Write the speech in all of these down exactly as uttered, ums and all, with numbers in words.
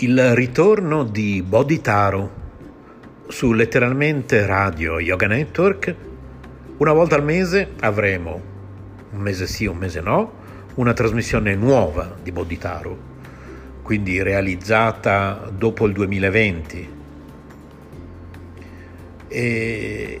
Il ritorno di Bodhi Taro su Letteralmente Radio Yoga Network. Una volta al mese avremo, un mese sì, un mese no, una trasmissione nuova di Bodhi Taro, quindi realizzata dopo il duemilaventi. E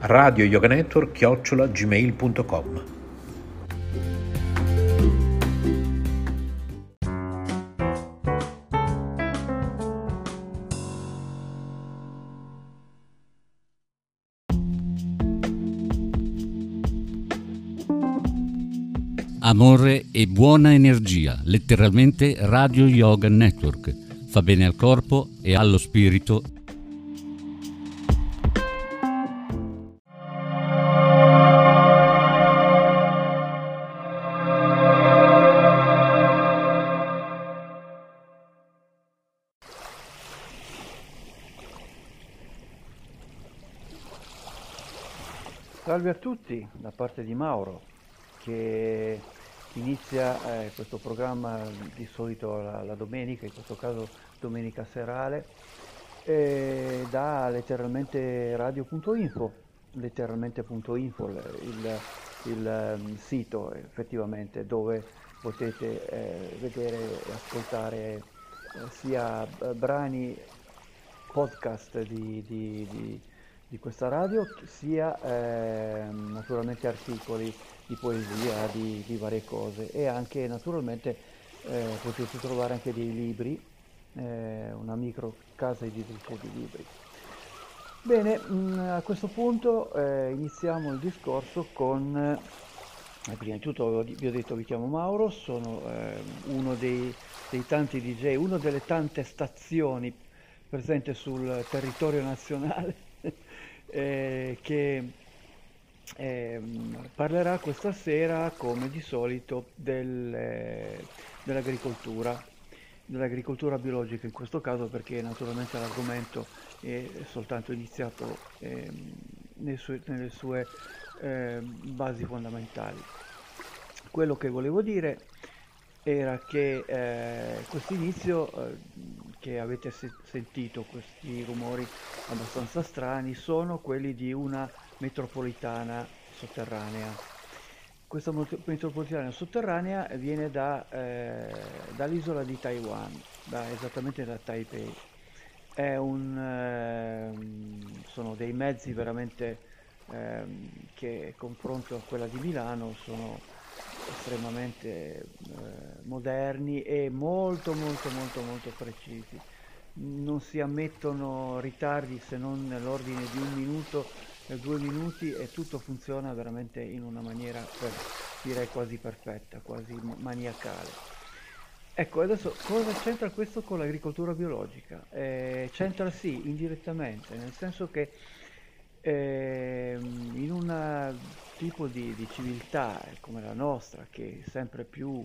radioyoganetwork chiocciola gmail punto com. Amore e buona energia, letteralmente Radio Yoga Network. Fa bene al corpo e allo spirito. Salve a tutti da parte di Mauro, che inizia eh, questo programma di solito la, la domenica, in questo caso domenica serale, eh, da letteralmente radio punto info, letteralmente punto info il, il um, sito effettivamente dove potete eh, vedere e ascoltare eh, sia brani podcast di, di, di di questa radio, sia eh, naturalmente articoli di poesia, di, di varie cose, e anche naturalmente eh, potete trovare anche dei libri, eh, una micro casa editrice di libri. Bene, mh, a questo punto eh, iniziamo il discorso con, eh, prima di tutto vi ho detto, vi chiamo Mauro, sono eh, uno dei, dei tanti D J, una delle tante stazioni presente sul territorio nazionale, Eh, che eh, parlerà questa sera, come di solito, del, eh, dell'agricoltura, dell'agricoltura biologica in questo caso, perché naturalmente l'argomento è soltanto iniziato eh, nelle sue, nelle sue eh, basi fondamentali. Quello che volevo dire era che eh, questo inizio eh, che avete se- sentito, questi rumori abbastanza strani, sono quelli di una metropolitana sotterranea. Questa mot- metropolitana sotterranea viene da, eh, dall'isola di Taiwan, da, esattamente da Taipei. È un, eh, sono dei mezzi veramente eh, che, confronto a quella di Milano, sono estremamente eh, moderni e molto molto molto molto precisi. Non si ammettono ritardi se non nell'ordine di un minuto, due minuti, e tutto funziona veramente in una maniera per, direi quasi perfetta, quasi maniacale. Ecco, adesso cosa c'entra questo con l'agricoltura biologica? Eh, c'entra sì, indirettamente, nel senso che eh, in una tipo di, di civiltà come la nostra, che è sempre più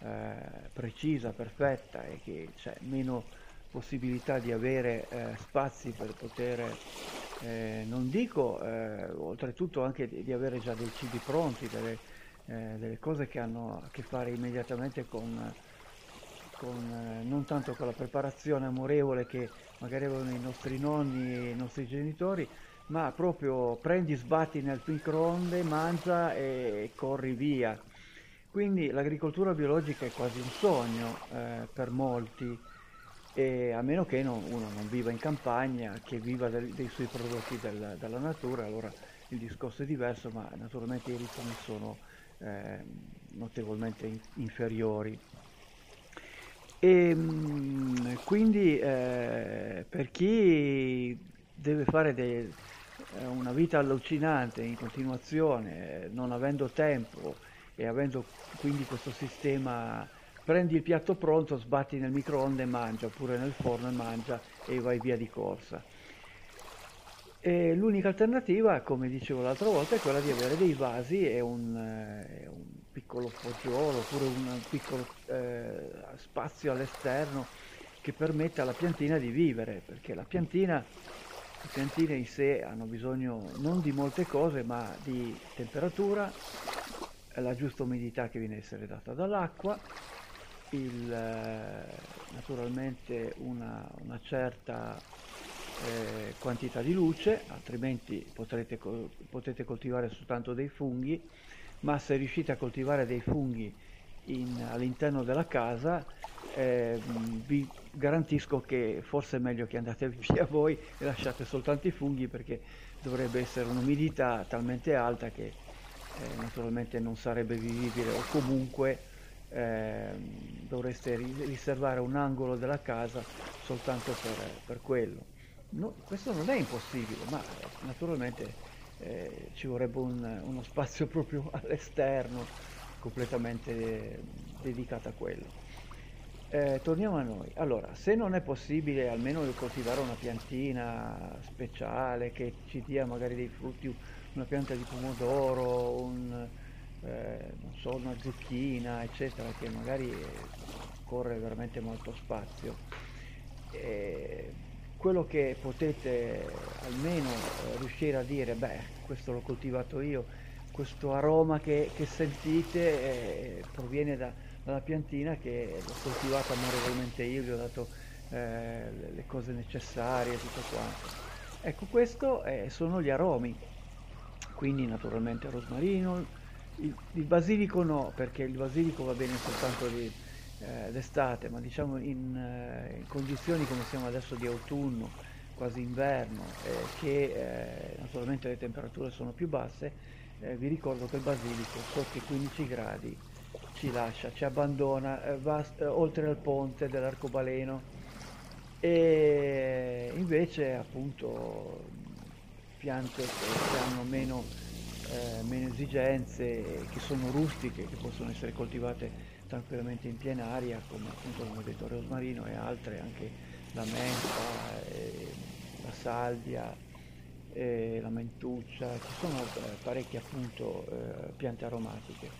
eh, precisa, perfetta, e che c'è meno possibilità di avere eh, spazi per poter, eh, non dico, eh, oltretutto anche di, di avere già dei cibi pronti, delle, eh, delle cose che hanno a che fare immediatamente con, con eh, non tanto con la preparazione amorevole che magari avevano i nostri nonni e i nostri genitori, ma proprio prendi, sbatti nel microonde, mangia e corri via. Quindi l'agricoltura biologica è quasi un sogno eh, per molti, e a meno che non, uno non viva in campagna, che viva del, dei suoi prodotti del, dalla natura, allora il discorso è diverso, ma naturalmente i ritmi sono eh, notevolmente in, inferiori. E mh, quindi eh, per chi deve fare dei una vita allucinante in continuazione, non avendo tempo e avendo quindi questo sistema prendi il piatto pronto, sbatti nel microonde e mangia, oppure nel forno e mangia e vai via di corsa. E l'unica alternativa, come dicevo l'altra volta, è quella di avere dei vasi e un, eh, un piccolo foggiolo, oppure un piccolo eh, spazio all'esterno che permetta alla piantina di vivere, perché la piantina, le piantine in sé hanno bisogno non di molte cose, ma di temperatura, la giusta umidità che viene a essere data dall'acqua, il, eh, naturalmente una, una certa... Eh, quantità di luce, altrimenti potrete, potete coltivare soltanto dei funghi, ma se riuscite a coltivare dei funghi all'interno della casa, eh, vi garantisco che forse è meglio che andate via voi e lasciate soltanto i funghi, perché dovrebbe essere un'umidità talmente alta che eh, naturalmente non sarebbe vivibile, o comunque eh, dovreste riservare un angolo della casa soltanto per, per quello. No, questo non è impossibile, ma naturalmente eh, ci vorrebbe un, uno spazio proprio all'esterno completamente dedicato a quello. Eh, torniamo a noi. Allora, se non è possibile almeno coltivare una piantina speciale che ci dia magari dei frutti, una pianta di pomodoro, un, eh, non so, una zucchina, eccetera, che magari occorre veramente molto spazio. Eh, Quello che potete almeno riuscire a dire, beh, questo l'ho coltivato io, questo aroma che, che sentite eh, proviene da, dalla piantina che l'ho coltivata amorevolmente io, gli ho dato eh, le cose necessarie e tutto quanto. Ecco, questo eh, sono gli aromi, quindi naturalmente il rosmarino, il, il basilico no, perché il basilico va bene soltanto di... d'estate, ma diciamo in, in condizioni come siamo adesso di autunno, quasi inverno, eh, che eh, naturalmente le temperature sono più basse, eh, vi ricordo che il basilico sotto i quindici gradi ci lascia, ci abbandona, eh, va eh, oltre al ponte dell'arcobaleno, e invece appunto piante che, che hanno meno, eh, meno esigenze, che sono rustiche, che possono essere coltivate tranquillamente in piena aria, come appunto come ho detto rosmarino e altre, anche la menta, e la salvia, e la mentuccia, ci sono parecchie appunto eh, piante aromatiche.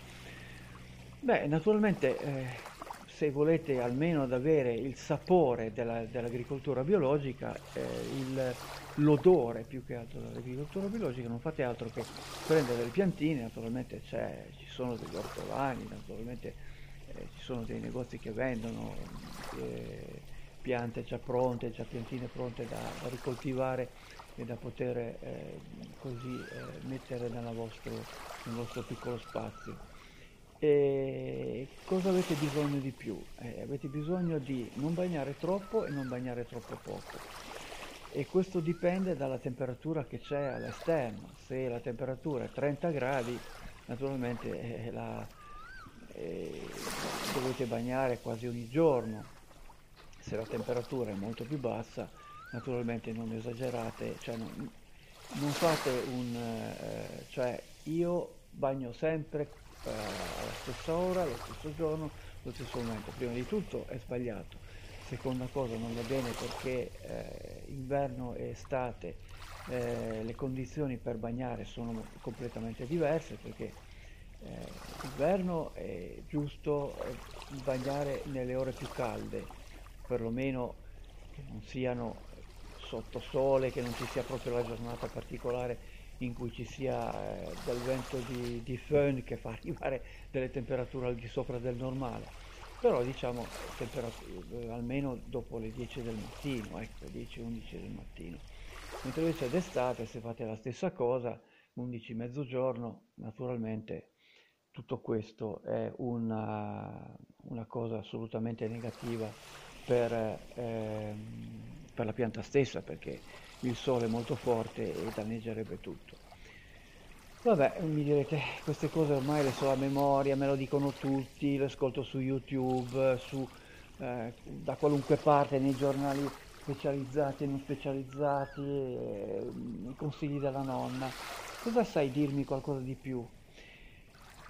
Beh, naturalmente eh, se volete almeno ad avere il sapore della, dell'agricoltura biologica, eh, il, l'odore più che altro dell'agricoltura biologica, non fate altro che prendere delle piantine. Naturalmente c'è, ci sono degli ortolani, naturalmente ci sono dei negozi che vendono eh, piante già pronte, già piantine pronte da, da ricoltivare e da poter eh, così eh, mettere nella vostro, nel vostro piccolo spazio. E cosa avete bisogno di più? Eh, avete bisogno di non bagnare troppo e non bagnare troppo poco, e questo dipende dalla temperatura che c'è all'esterno. Se la temperatura è trenta gradi, naturalmente eh, la E dovete bagnare quasi ogni giorno. Se la temperatura è molto più bassa, naturalmente non esagerate, cioè non, non fate un eh, cioè io bagno sempre eh, alla stessa ora, allo stesso giorno, allo stesso momento. Prima di tutto è sbagliato, seconda cosa non va bene, perché eh, inverno e estate eh, le condizioni per bagnare sono completamente diverse, perché Eh, l'inverno è giusto eh, bagnare nelle ore più calde, perlomeno che non siano sotto sole, che non ci sia proprio la giornata particolare in cui ci sia eh, del vento di, di föhn che fa arrivare delle temperature al di sopra del normale, però diciamo almeno dopo le dieci del mattino, ecco, dieci undici del mattino. Mentre invece d'estate, se fate la stessa cosa, undici mezzogiorno, naturalmente tutto questo è una, una cosa assolutamente negativa per, ehm, per la pianta stessa, perché il sole è molto forte e danneggerebbe tutto. Vabbè, mi direte, queste cose ormai le so a memoria, me lo dicono tutti, le ascolto su YouTube, su, eh, da qualunque parte, nei giornali specializzati e non specializzati, eh, i consigli della nonna. Cosa sai dirmi qualcosa di più?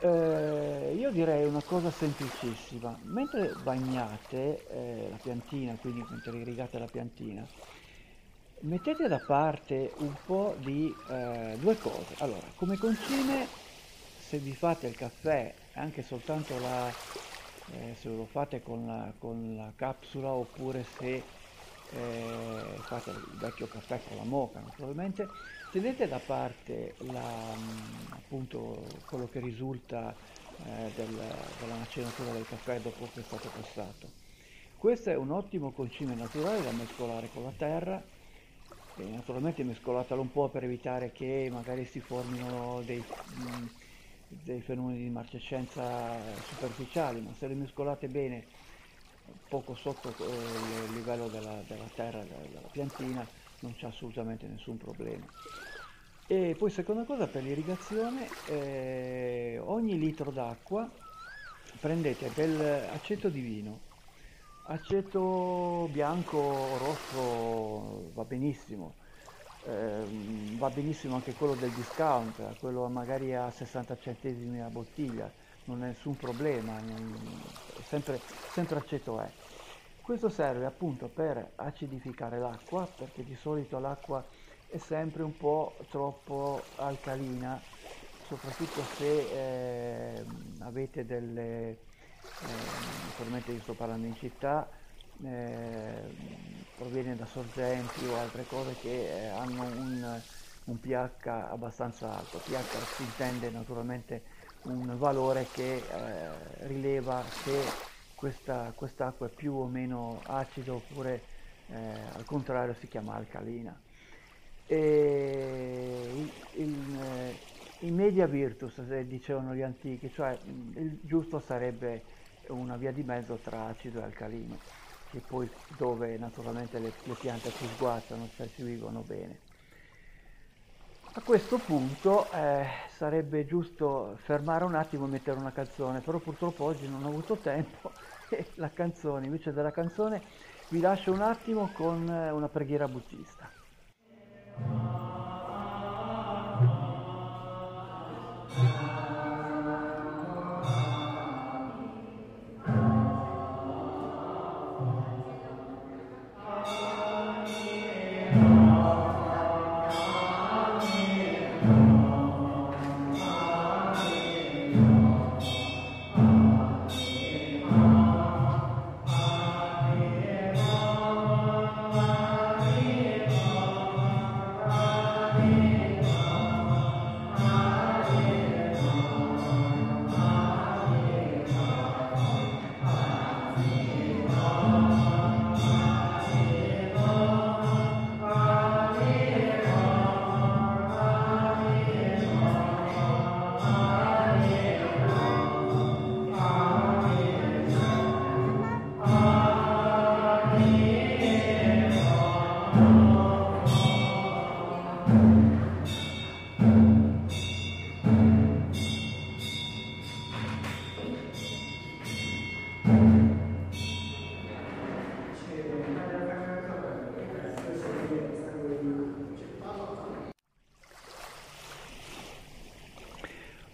Eh, io direi una cosa semplicissima: mentre bagnate eh, la piantina, quindi mentre irrigate la piantina, mettete da parte un po' di eh, due cose. Allora, come concime, se vi fate il caffè, anche soltanto la, eh, se lo fate con la, con la capsula, oppure se eh, fate il vecchio caffè con la moka, naturalmente, tenete da parte la, appunto quello che risulta eh, del, della macinatura del caffè dopo che è stato passato. Questo è un ottimo concime naturale da mescolare con la terra, e naturalmente mescolatelo un po' per evitare che magari si formino dei, mh, dei fenomeni di marcescenza superficiali, ma se le mescolate bene poco sotto eh, il livello della, della terra, della, della piantina, non c'è assolutamente nessun problema. E poi seconda cosa, per l'irrigazione, eh, ogni litro d'acqua prendete dell'aceto di vino, aceto bianco o rosso va benissimo, eh, va benissimo anche quello del discount, quello magari a sessanta centesimi a bottiglia, non è nessun problema, non, sempre, sempre aceto è. Questo serve appunto per acidificare l'acqua, perché di solito l'acqua è sempre un po' troppo alcalina, soprattutto se eh, avete delle, eh, naturalmente io sto parlando in città, eh, proviene da sorgenti o altre cose che eh, hanno un, un pH abbastanza alto. pH si intende naturalmente un valore che eh, rileva se questa quest'acqua è più o meno acida, oppure eh, al contrario si chiama alcalina. E in, in media virtus, se dicevano gli antichi, cioè il giusto sarebbe una via di mezzo tra acido e alcalino, che poi dove naturalmente le, le piante si sguazzano, cioè si vivono bene. A questo punto eh, sarebbe giusto fermare un attimo e mettere una canzone, però purtroppo oggi non ho avuto tempo. La canzone, invece della canzone, vi lascio un attimo con una preghiera buddista.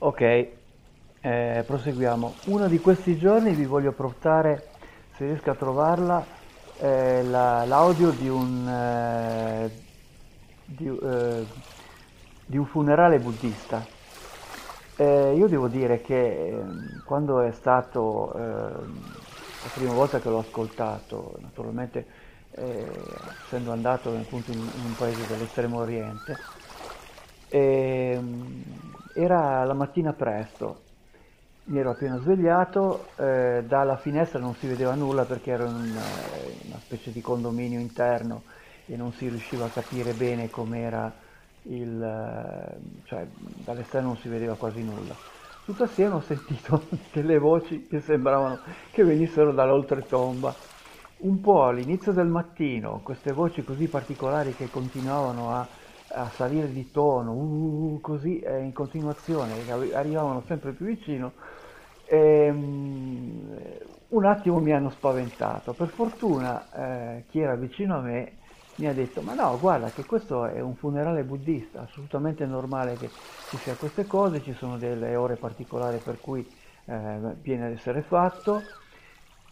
Ok, eh, proseguiamo. Uno di questi giorni vi voglio portare, se riesco a trovarla, eh, la, l'audio di un, eh, di, eh, di un funerale buddista. Eh, io devo dire che eh, quando è stato eh, la prima volta che l'ho ascoltato, naturalmente eh, essendo andato appunto in, in un paese dell'estremo oriente, eh, era la mattina presto, mi ero appena svegliato, eh, dalla finestra non si vedeva nulla perché era un, una specie di condominio interno e non si riusciva a capire bene com'era il... cioè dall'esterno non si vedeva quasi nulla. Tutto assieme ho sentito delle voci che sembravano che venissero dall'oltretomba. Un po' all'inizio del mattino queste voci così particolari che continuavano a a salire di tono, uh, così eh, in continuazione, arrivavano sempre più vicino, e um, un attimo mi hanno spaventato. Per fortuna eh, chi era vicino a me mi ha detto, ma no, guarda che questo è un funerale buddista, assolutamente normale che ci sia queste cose, ci sono delle ore particolari per cui eh, viene ad essere fatto,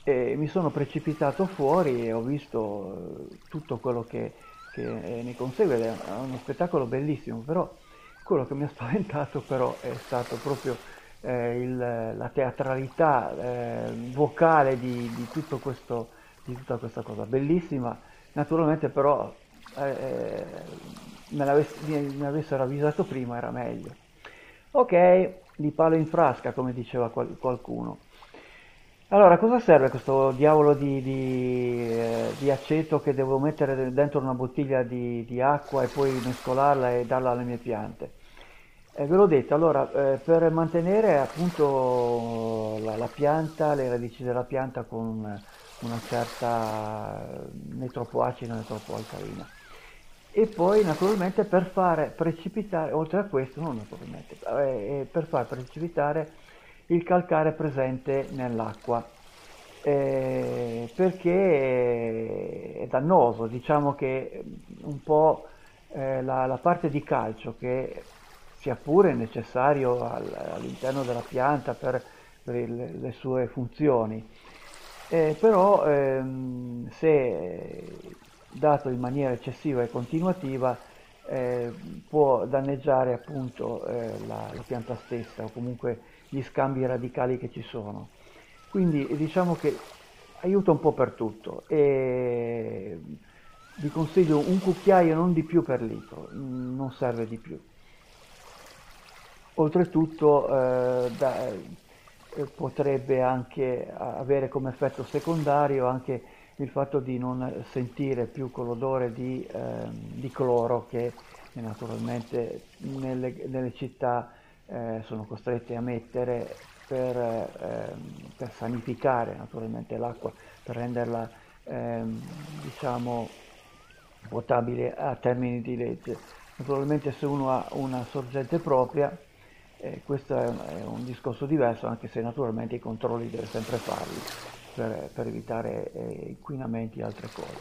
e mi sono precipitato fuori e ho visto eh, tutto quello che, che ne consegue, è uno spettacolo bellissimo, però quello che mi ha spaventato però è stato proprio eh, il, la teatralità eh, vocale di, di, tutto questo, di tutta questa cosa, bellissima. Naturalmente però eh, me, l'avess- me l'avessero avvisato prima era meglio. Ok, di palo in frasca, come diceva qual- qualcuno. Allora, cosa serve questo diavolo di, di, eh, di aceto che devo mettere dentro una bottiglia di, di acqua e poi mescolarla e darla alle mie piante? Eh, ve l'ho detto, allora, eh, per mantenere appunto la, la pianta, le radici della pianta con una certa né troppo acida né troppo alcalina, e poi naturalmente per fare precipitare, oltre a questo non naturalmente, eh, per far precipitare il calcare presente nell'acqua, eh, perché è dannoso, diciamo che un po' eh, la, la parte di calcio che sia pure necessario al, all'interno della pianta per, per il, le sue funzioni. Eh, però ehm, se dato in maniera eccessiva e continuativa eh, può danneggiare appunto eh, la, la pianta stessa o comunque gli scambi radicali che ci sono. Quindi diciamo che aiuta un po' per tutto e vi consiglio un cucchiaio, non di più per litro, non serve di più. Oltretutto eh, da, potrebbe anche avere come effetto secondario anche il fatto di non sentire più quell'odore di, eh, di cloro che naturalmente nelle, nelle città eh, sono costrette a mettere per, eh, per sanificare naturalmente l'acqua, per renderla eh, diciamo potabile a termini di legge. Naturalmente se uno ha una sorgente propria, Eh, questo è un, è un discorso diverso, anche se naturalmente i controlli deve sempre farli per, per evitare eh, inquinamenti e altre cose.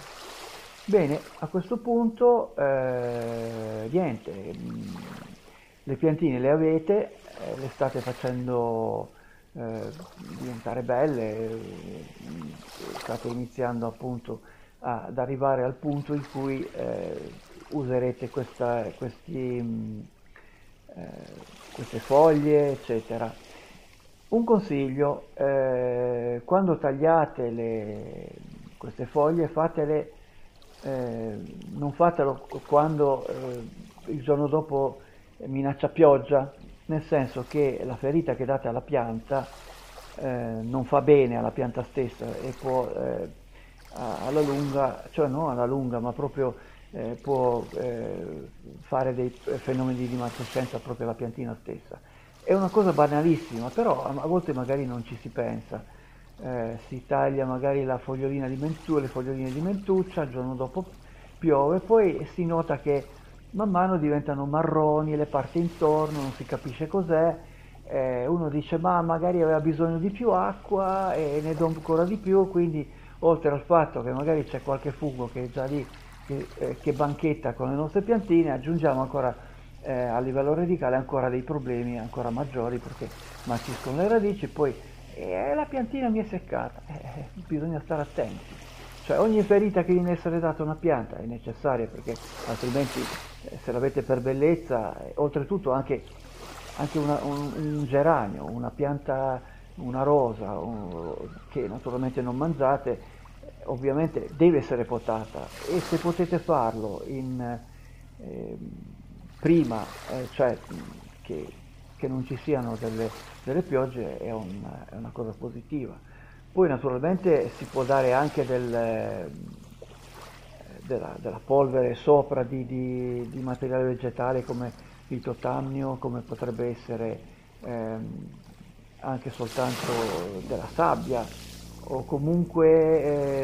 Bene, a questo punto eh, niente, mh, le piantine le avete, eh, le state facendo eh, diventare belle, eh, state iniziando appunto a, ad arrivare al punto in cui eh, userete questa, questi... Mh, eh, queste foglie eccetera. Un consiglio, eh, quando tagliate le, queste foglie fatele, eh, non fatelo quando eh, il giorno dopo minaccia pioggia, nel senso che la ferita che date alla pianta eh, non fa bene alla pianta stessa e può eh, alla lunga, cioè non alla lunga ma proprio Eh, può eh, fare dei fenomeni di matoscenza proprio alla piantina stessa. È una cosa banalissima, però a volte magari non ci si pensa. Eh, si taglia magari la fogliolina di mentuccia, le foglioline di mentuccia, il giorno dopo piove, poi si nota che man mano diventano marroni, le parti intorno, non si capisce cos'è, eh, uno dice ma magari aveva bisogno di più acqua e ne do ancora di più, quindi oltre al fatto che magari c'è qualche fungo che è già lì, Che, eh, che banchetta con le nostre piantine, aggiungiamo ancora eh, a livello radicale ancora dei problemi ancora maggiori perché marciscono le radici, poi eh, la piantina mi è seccata, eh, bisogna stare attenti, cioè ogni ferita che viene essere data a una pianta è necessaria, perché altrimenti eh, se l'avete per bellezza, eh, oltretutto anche, anche una, un, un geranio, una pianta, una rosa un, che naturalmente non mangiate, ovviamente deve essere potata, e se potete farlo in, eh, prima, eh, cioè che, che non ci siano delle, delle piogge, è, un, è una cosa positiva. Poi naturalmente si può dare anche del, della, della polvere sopra di, di, di materiale vegetale come il totannio, come potrebbe essere eh, anche soltanto della sabbia, o comunque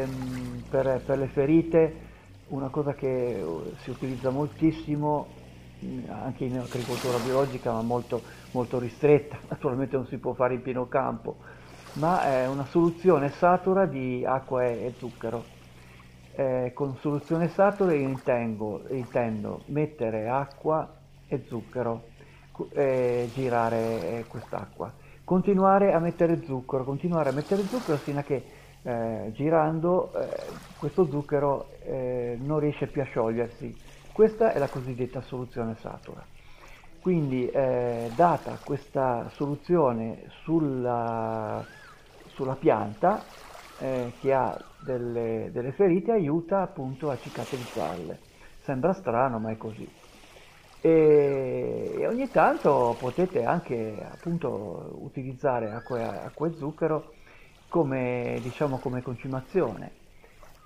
ehm, per, per le ferite una cosa che si utilizza moltissimo anche in agricoltura biologica, ma molto, molto ristretta, naturalmente non si può fare in pieno campo, ma è una soluzione satura di acqua e, e zucchero. Eh, con soluzione satura intendo, intendo mettere acqua e zucchero, eh, girare eh, quest'acqua, continuare a mettere zucchero, continuare a mettere zucchero fino a che eh, girando eh, questo zucchero eh, non riesce più a sciogliersi. Questa è la cosiddetta soluzione satura. Quindi eh, data questa soluzione sulla, sulla pianta eh, che ha delle, delle ferite, aiuta appunto a cicatrizzarle. Sembra strano ma è così. E, e ogni tanto potete anche appunto utilizzare acqua, acqua e zucchero come, diciamo, come concimazione.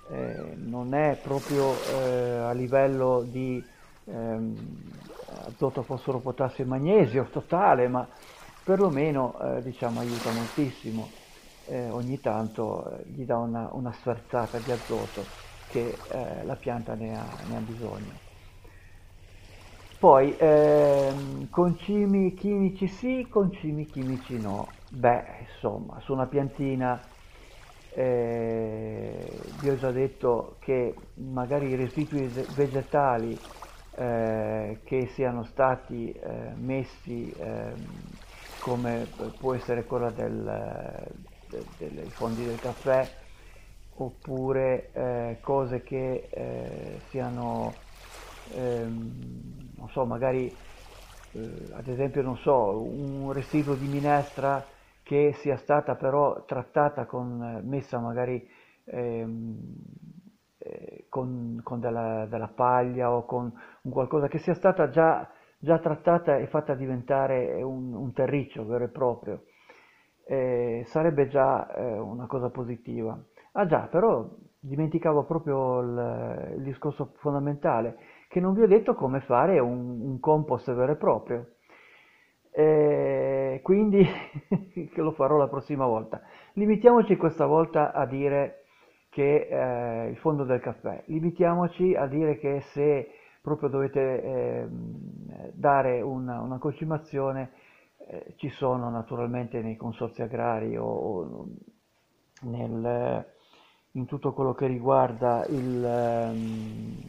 Eh, non è proprio eh, a livello di ehm, azoto, fosforo, potassio e magnesio totale, ma perlomeno eh, diciamo aiuta moltissimo. Eh, ogni tanto gli dà una, una sferzata di azoto che eh, la pianta ne ha, ne ha bisogno. Poi ehm, concimi chimici sì, concimi chimici no. Beh, insomma, su una piantina Eh, vi ho già detto che magari i residui vegetali eh, che siano stati eh, messi, eh, come può essere quella del, de, dei fondi del caffè, oppure eh, cose che eh, siano, eh, non so, magari eh, ad esempio, non so, un residuo di minestra che sia stata però trattata con, messa magari ehm, eh, con, con della, della paglia o con un qualcosa che sia stata già, già trattata e fatta diventare un, un terriccio vero e proprio, eh, sarebbe già eh, una cosa positiva. Ah già, però dimenticavo proprio il, il discorso fondamentale, che non vi ho detto come fare un, un compost vero e proprio. Eh, quindi che lo farò la prossima volta. Limitiamoci questa volta a dire che eh, il fondo del caffè, limitiamoci a dire che se proprio dovete eh, dare una, una concimazione, eh, ci sono naturalmente nei consorzi agrari o, o nel, in tutto quello che riguarda il, um,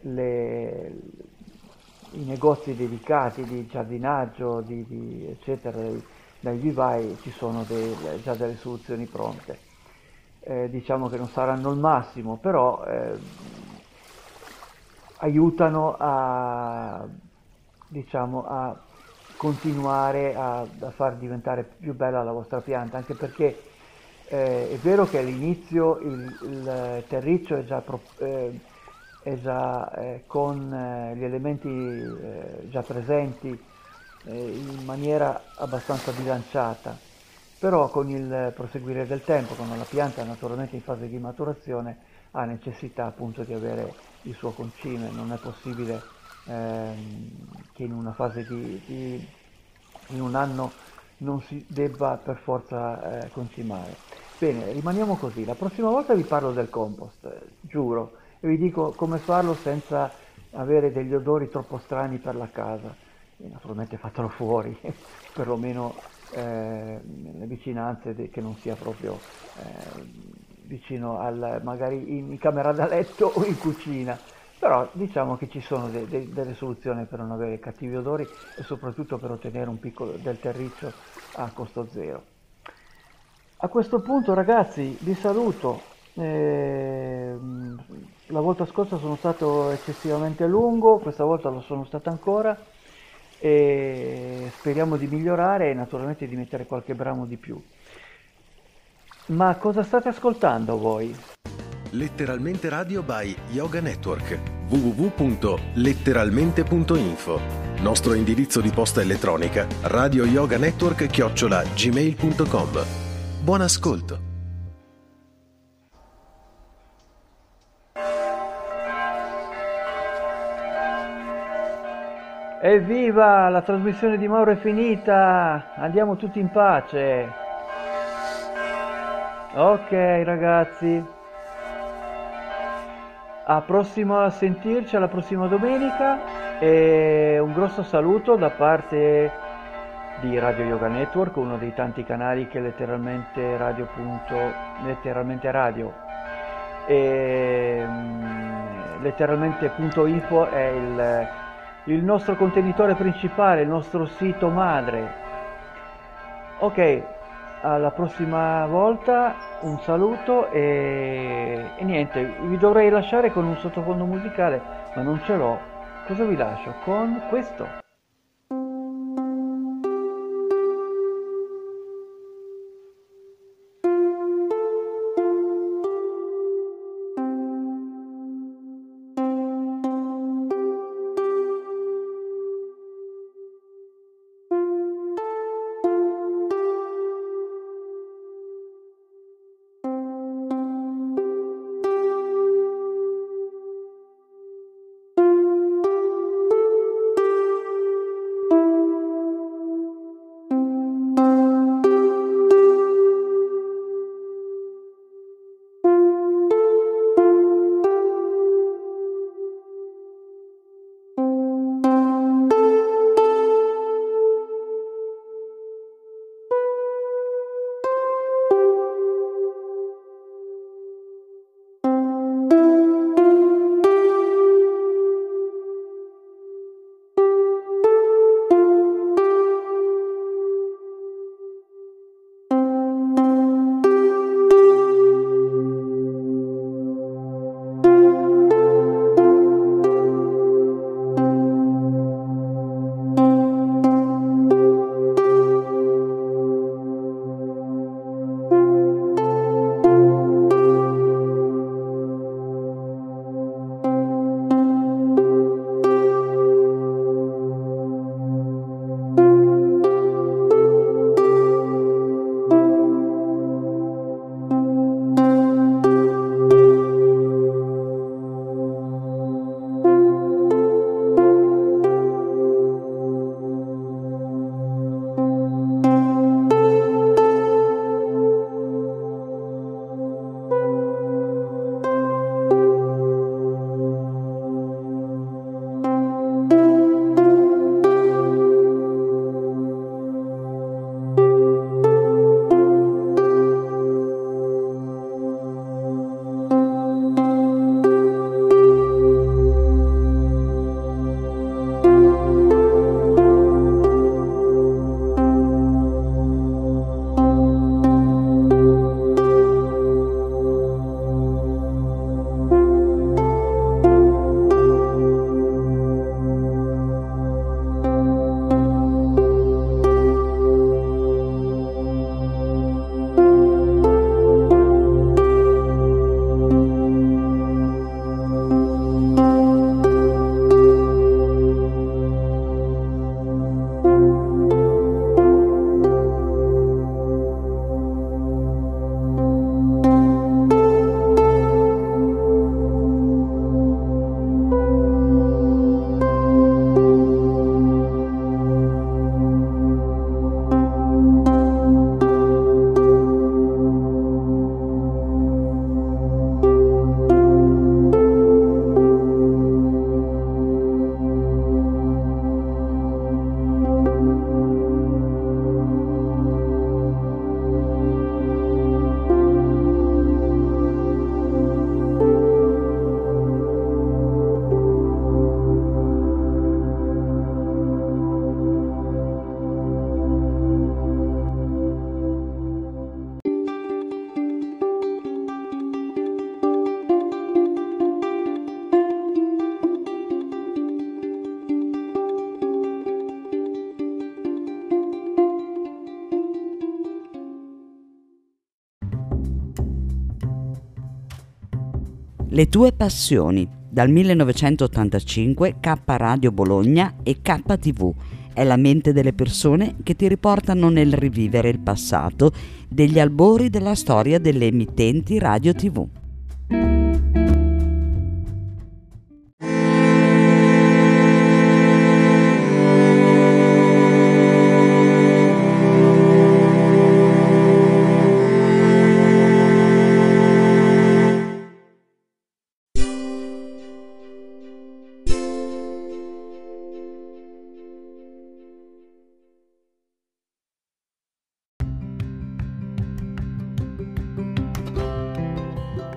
le i negozi dedicati di giardinaggio, di, di, eccetera, dai vivai, ci sono del, già delle soluzioni pronte. Eh, diciamo che non saranno il massimo, però eh, aiutano a, diciamo, a continuare a, a far diventare più bella la vostra pianta, anche perché eh, è vero che all'inizio il, il terriccio è già... Pro, eh, è già eh, con eh, gli elementi eh, già presenti eh, in maniera abbastanza bilanciata, però con il proseguire del tempo, con la pianta naturalmente in fase di maturazione, ha necessità appunto di avere il suo concime. Non è possibile eh, che in una fase di, di in un anno non si debba per forza eh, concimare. Bene, rimaniamo così. La prossima volta vi parlo del compost, eh, giuro. E vi dico come farlo senza avere degli odori troppo strani per la casa. E naturalmente fatelo fuori, perlomeno eh, nelle vicinanze, de- che non sia proprio eh, vicino al, magari in camera da letto o in cucina. Però diciamo che ci sono de- de- delle soluzioni per non avere cattivi odori e soprattutto per ottenere un piccolo del terriccio a costo zero. A questo punto ragazzi vi saluto. Eh, la volta scorsa sono stato eccessivamente lungo, questa volta lo sono stato ancora, e speriamo di migliorare e naturalmente di mettere qualche brano di più. Ma cosa state ascoltando voi? Letteralmente Radio by Yoga Network, w w w punto letteralmente punto info. Nostro indirizzo di posta elettronica radioyoganetwork chiocciola gmail punto com. Buon ascolto. Evviva, la trasmissione di Mauro è finita, andiamo tutti in pace. Ok ragazzi, a prossimo a sentirci, alla prossima domenica, e un grosso saluto da parte di Radio Yoga Network, uno dei tanti canali che letteralmente radio, letteralmente radio e letteralmente punto info è il, il nostro contenitore principale, il nostro sito madre. Ok, alla prossima volta, un saluto e, e niente, vi dovrei lasciare con un sottofondo musicale, ma non ce l'ho. Cosa vi lascio? Con questo. Le tue passioni, dal millenovecentottantacinque, K Radio Bologna e K T V, è la mente delle persone che ti riportano nel rivivere il passato degli albori della storia delle emittenti radio tivù.